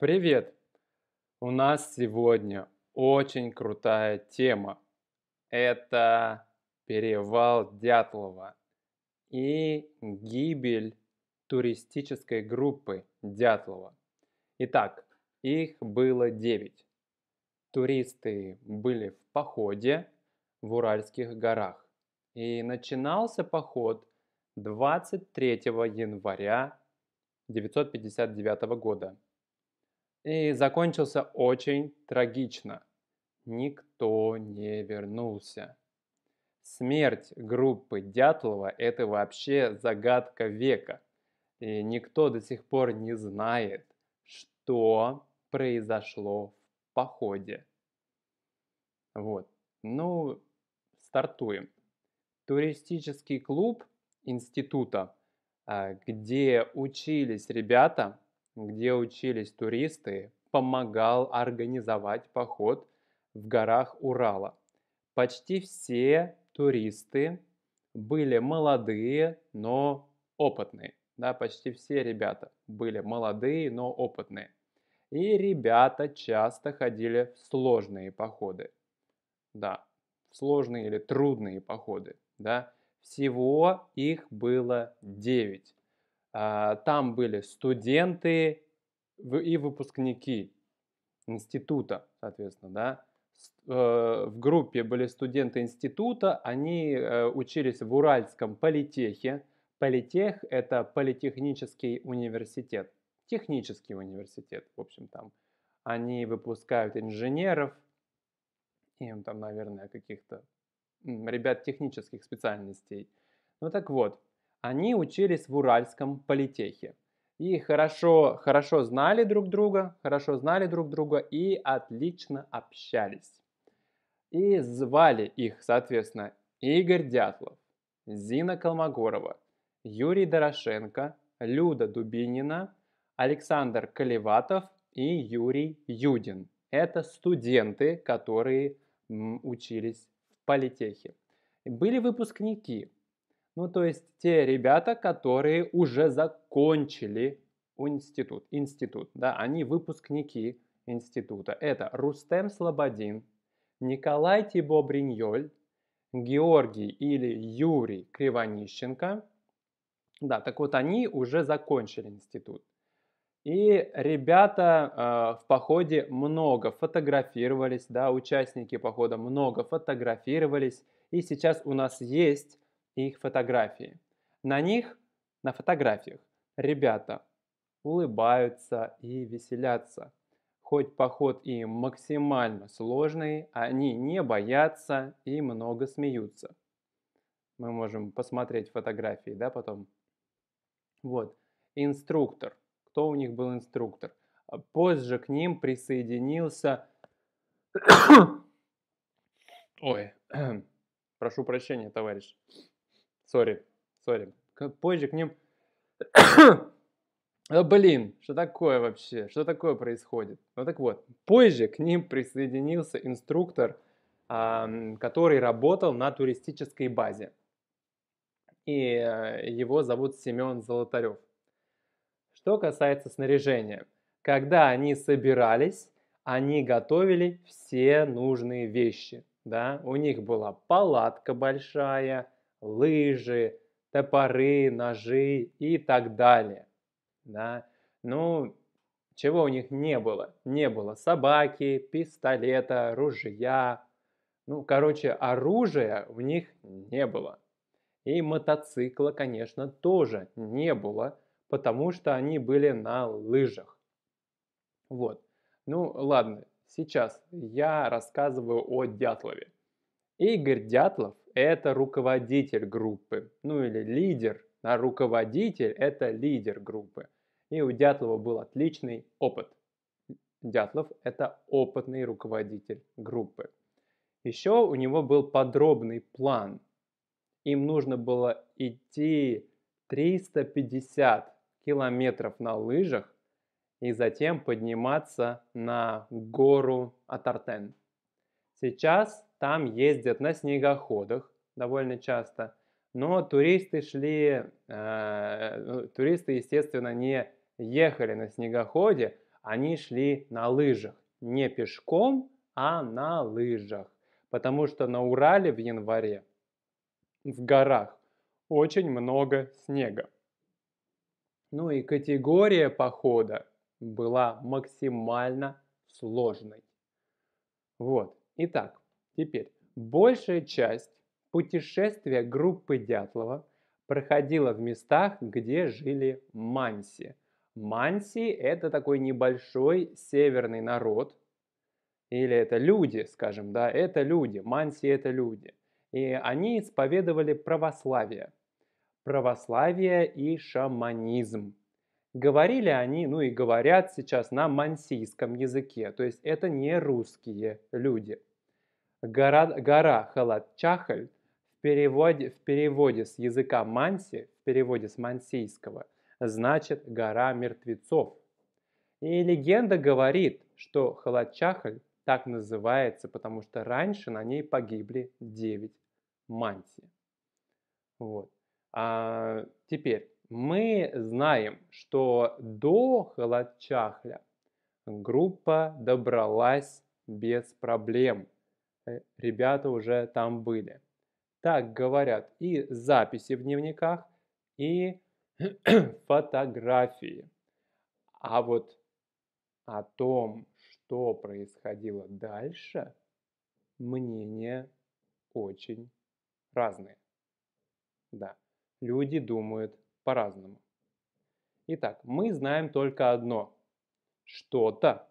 Привет! У нас сегодня очень крутая тема. Это Перевал Дятлова и гибель туристической группы Дятлова. Итак, их было 9. Туристы были в походе в Уральских горах. И начинался поход 23 января 1959 года. И закончился очень трагично. Никто не вернулся. Смерть группы Дятлова – это вообще загадка века. И никто до сих пор не знает, что произошло в походе. Вот. Ну, стартуем. Туристический клуб института, где учились ребята, где учились туристы, помогал организовать поход в горах Урала. Почти все туристы были молодые, но опытные. Да, почти все ребята были молодые, но опытные. И ребята часто ходили в сложные походы. Да, сложные или трудные походы. Да. Всего их было 9. Там были студенты и выпускники института, соответственно, да. В группе были студенты института, они учились в Уральском политехе. Политех – это политехнический университет, технический университет, в общем, там. Они выпускают инженеров, им там, наверное, каких-то ребят технических специальностей. Ну так вот, они учились в Уральском политехе. И хорошо знали друг друга, и отлично общались. И звали их, соответственно, Игорь Дятлов, Зина Колмогорова, Юрий Дорошенко, Люда Дубинина, Александр Колеватов и Юрий Юдин. Это студенты, которые учились в политехе. Были выпускники. Ну, то есть те ребята, которые уже закончили институт, да, они выпускники института. Это Рустем Слободин, Николай Тибо-Бриньоль, Георгий или Юрий Кривонищенко. Да, так вот они уже закончили институт. И ребята в походе много фотографировались, да, участники похода много фотографировались. И сейчас у нас есть их фотографии. На фотографиях, ребята улыбаются и веселятся. Хоть поход и максимально сложный, они не боятся и много смеются. Мы можем посмотреть фотографии, да, потом. Вот, инструктор. Кто у них был инструктор? Позже к ним присоединился... Ой, прошу прощения, товарищ. Сори. Позже к ним... Блин, что такое вообще? Что такое происходит? Ну так вот, позже к ним присоединился инструктор, который работал на туристической базе. И его зовут Семен Золотарёв. Что касается снаряжения. Когда они собирались, они готовили все нужные вещи. Да? У них была палатка большая, лыжи, топоры, ножи и так далее. Да? Ну, чего у них не было? Не было собаки, пистолета, ружья. Ну, короче, оружия у них не было. И мотоцикла, конечно, тоже не было, потому что они были на лыжах. Вот. Ну, ладно, сейчас я рассказываю о Дятлове. Игорь Дятлов — это руководитель группы, ну или лидер, а руководитель — это лидер группы. И у Дятлова был отличный опыт. Дятлов — это опытный руководитель группы. Еще у него был подробный план. Им нужно было идти 350 километров на лыжах и затем подниматься на гору Атартен. Сейчас там ездят на снегоходах довольно часто, но туристы, естественно, не ехали на снегоходе, они шли на лыжах. Не пешком, а на лыжах. Потому что на Урале в январе в горах очень много снега. Ну и категория похода была максимально сложной. Вот. Итак, теперь большая часть путешествия группы Дятлова проходила в местах, где жили манси. Манси — это такой небольшой северный народ, или это люди, скажем, да, это люди, манси — это люди. И они исповедовали православие. Православие и шаманизм. Говорили они, ну и говорят сейчас на мансийском языке, то есть это не русские люди. Гора Холатчахль в переводе с языка манси, в переводе с мансийского, значит «гора мертвецов». И легенда говорит, что Холатчахль так называется, потому что раньше на ней погибли 9 манси. Вот. А теперь мы знаем, что до Холатчахля группа добралась без проблем. Ребята уже там были. Так говорят и записи в дневниках, и фотографии. А вот о том, что происходило дальше, мнения очень разные. Да, люди думают по-разному. Итак, мы знаем только одно. Что-то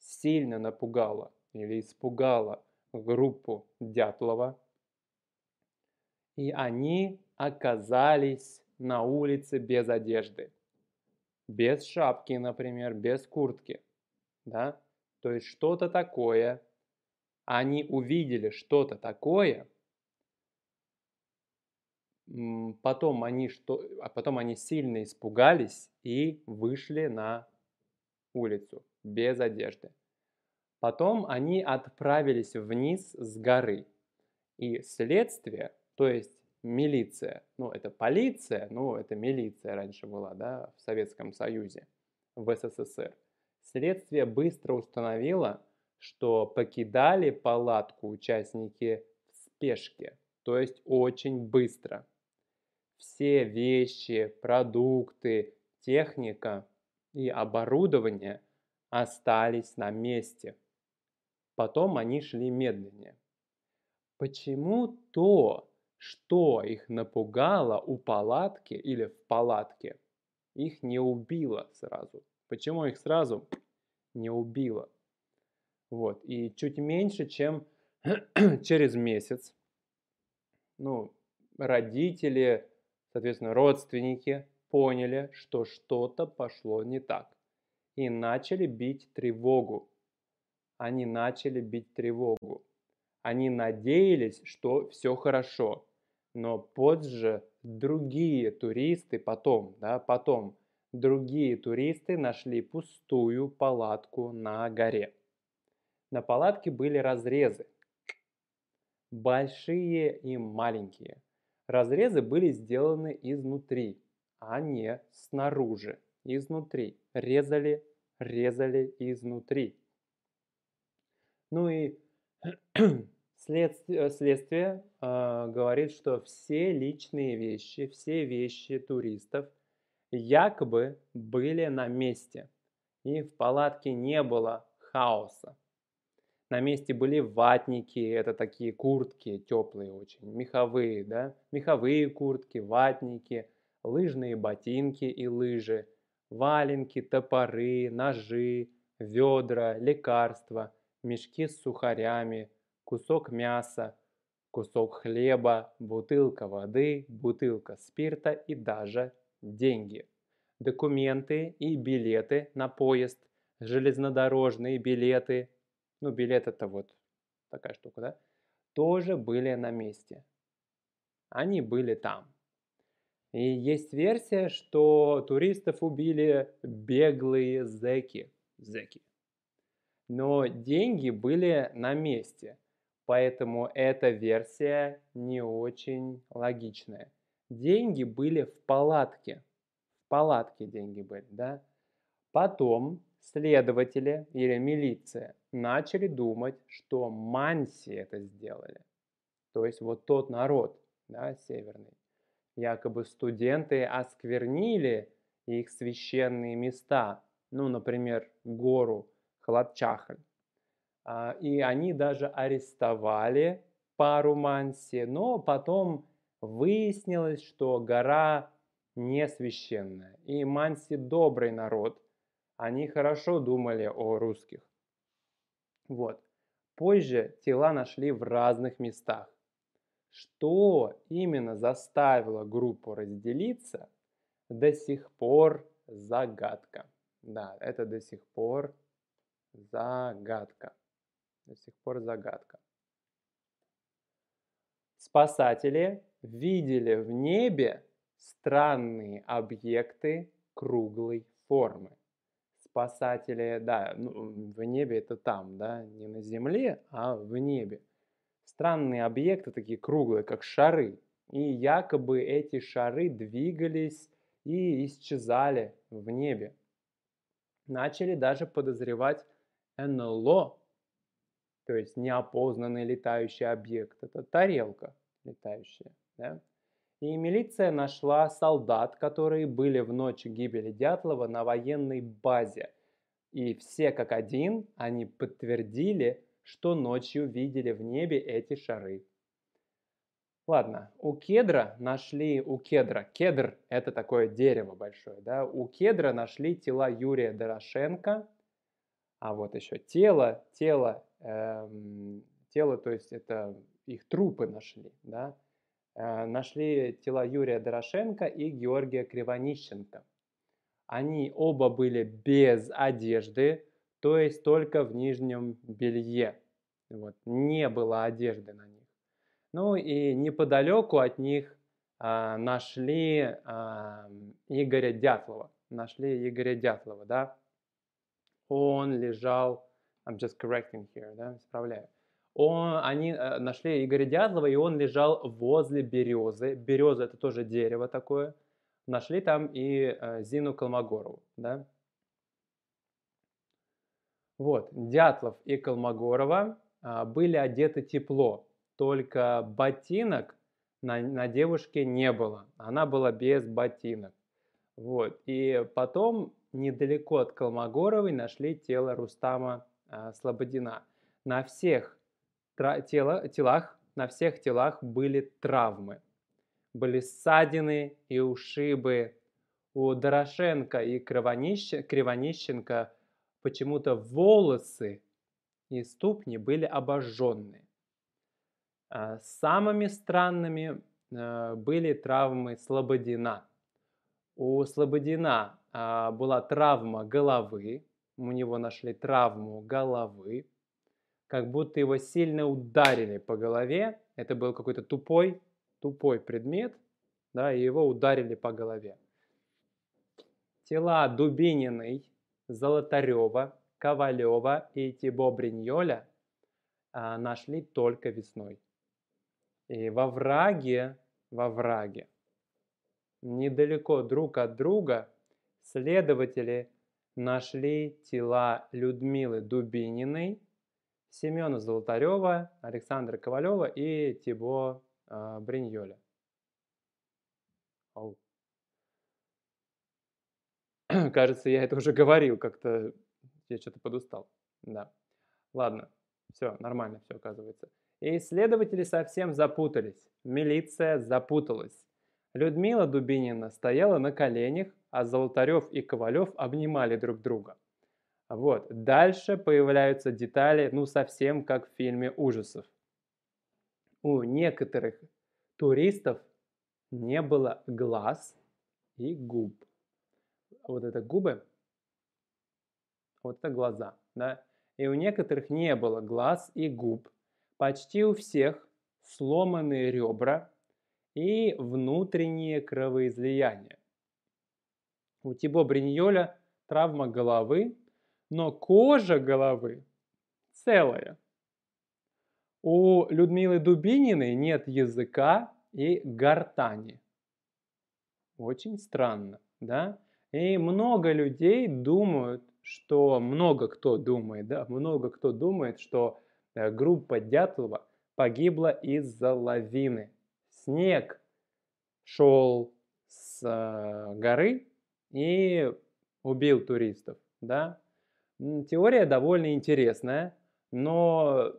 сильно напугало или испугало группу Дятлова, и они оказались на улице без одежды. Без шапки, например, без куртки. Да? То есть что-то такое. Они увидели что-то такое. Потом они сильно испугались и вышли на улицу без одежды. Потом они отправились вниз с горы. И следствие, то есть милиция, ну это полиция, ну это милиция раньше была, да, в Советском Союзе, в СССР. Следствие быстро установило, что покидали палатку участники в спешке, то есть очень быстро. Все вещи, продукты, техника и оборудование остались на месте. Потом они шли медленнее. Почему то, что их напугало у палатки или в палатке, их не убило сразу? Почему их сразу не убило? Вот. И чуть меньше, чем через месяц, ну, родители, соответственно, родственники поняли, что что-то пошло не так. И начали бить тревогу. Они начали бить тревогу. Они надеялись, что все хорошо. Но позже другие туристы, другие туристы нашли пустую палатку на горе. На палатке были разрезы. Большие и маленькие. Разрезы были сделаны изнутри, а не снаружи. Изнутри. Резали изнутри. Ну и следствие говорит, что все личные вещи, все вещи туристов якобы были на месте. И в палатке не было хаоса. На месте были ватники, это такие куртки теплые очень, меховые, да? Меховые куртки, ватники, лыжные ботинки и лыжи, валенки, топоры, ножи, ведра, лекарства, мешки с сухарями, кусок мяса, кусок хлеба, бутылка воды, бутылка спирта и даже деньги. Документы и билеты на поезд, железнодорожные билеты, ну билет это вот такая штука, да, тоже были на месте. Они были там. И есть версия, что туристов убили беглые зэки. Но деньги были на месте, поэтому эта версия не очень логичная. Деньги были в палатке деньги были, да. Потом следователи или милиция начали думать, что манси это сделали. То есть вот тот народ, да, северный. Якобы студенты осквернили их священные места, ну, например, гору Холатчахль. И они даже арестовали пару манси, но потом выяснилось, что гора не священная. И манси добрый народ, они хорошо думали о русских. Вот. Позже тела нашли в разных местах. Что именно заставило группу разделиться, до сих пор загадка. Да, это до сих пор загадка. До сих пор загадка. Спасатели видели в небе странные объекты круглой формы. Спасатели, да, ну, в небе это там, да, не на земле, а в небе. Странные объекты, такие круглые, как шары. И якобы эти шары двигались и исчезали в небе. Начали даже подозревать НЛО, то есть неопознанный летающий объект. Это тарелка летающая. Да? И милиция нашла солдат, которые были в ночь гибели Дятлова на военной базе. И все как один, они подтвердили, что ночью видели в небе эти шары. Ладно, у кедра нашли, кедр это такое дерево большое, да, у кедра нашли тела Юрия Дорошенко, а вот еще тело, то есть это их трупы нашли, да, нашли тела Юрия Дорошенко и Георгия Кривонищенко. Они оба были без одежды, то есть только в нижнем белье. Вот, не было одежды на них. Ну и неподалеку от них нашли Игоря Дятлова. Нашли Игоря Дятлова, да. Он лежал... I'm just correcting here, да, исправляю. Они нашли Игоря Дятлова, и он лежал возле березы. Береза — это тоже дерево такое. Нашли там и Зину Колмогорову, да. Вот, Дятлов и Колмогорова были одеты тепло, только ботинок на девушке не было. Она была без ботинок. Вот, и потом недалеко от Колмогоровой нашли тело Рустама Слободина. На всех телах были травмы. Были ссадины и ушибы. У Дорошенко и Кривонищенко почему-то волосы и ступни были обожжены. Самыми странными были травмы Слободина. У Слободина была травма головы, у него нашли травму головы, как будто его сильно ударили по голове. Это был какой-то тупой предмет, да, и его ударили по голове. Тела Дубининой, Золотарёва, Ковалёва и Тибо-Бриньоля нашли только весной. И во враге, недалеко друг от друга, следователи нашли тела Людмилы Дубининой, Семена Золотарёва, Александра Ковалёва и Тибо-Бриньоля. Кажется, я это уже говорил, как-то я что-то подустал. Да. Ладно, все, нормально все оказывается. И следователи совсем запутались. Милиция запуталась. Людмила Дубинина стояла на коленях, а Золотарев и Ковалев обнимали друг друга. Вот, дальше появляются детали, ну, совсем как в фильме ужасов. У некоторых туристов не было глаз и губ. Вот это губы, вот это глаза, да? И у некоторых не было глаз и губ. Почти у всех сломанные ребра и внутренние кровоизлияния. У Тибо-Бриньоля травма головы, но кожа головы целая. У Людмилы Дубининой нет языка и гортани. Очень странно, да? И много людей думают, что много кто думает, да, много кто думает, что группа Дятлова погибла из-за лавины. Снег шел с горы и убил туристов, да. Теория довольно интересная, но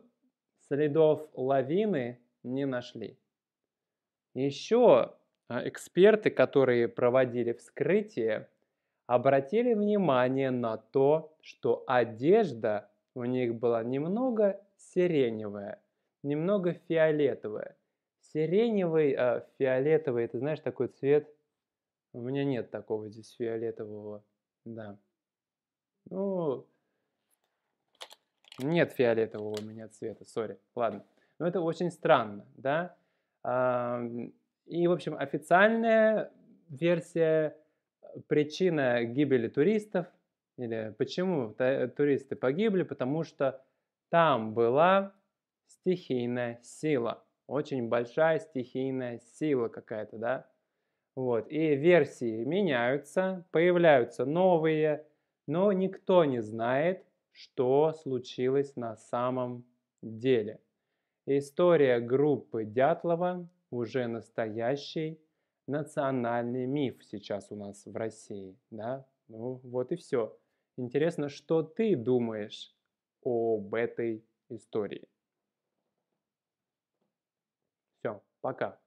следов лавины не нашли. Еще эксперты, которые проводили вскрытие, обратили внимание на то, что одежда у них была немного сиреневая, немного фиолетовая. Сиреневый, фиолетовый, ты знаешь, такой цвет? У меня нет такого здесь фиолетового, да. Ну, нет фиолетового у меня цвета, сори, ладно. Но это очень странно, да. И, в общем, официальная версия, причина гибели туристов, или почему туристы погибли, потому что там была стихийная сила, очень большая стихийная сила какая-то, да. Вот, и версии меняются, появляются новые, но никто не знает, что случилось на самом деле. История группы Дятлова уже настоящий национальный миф сейчас у нас в России, да? Ну, вот и все. Интересно, что ты думаешь об этой истории? Все, пока.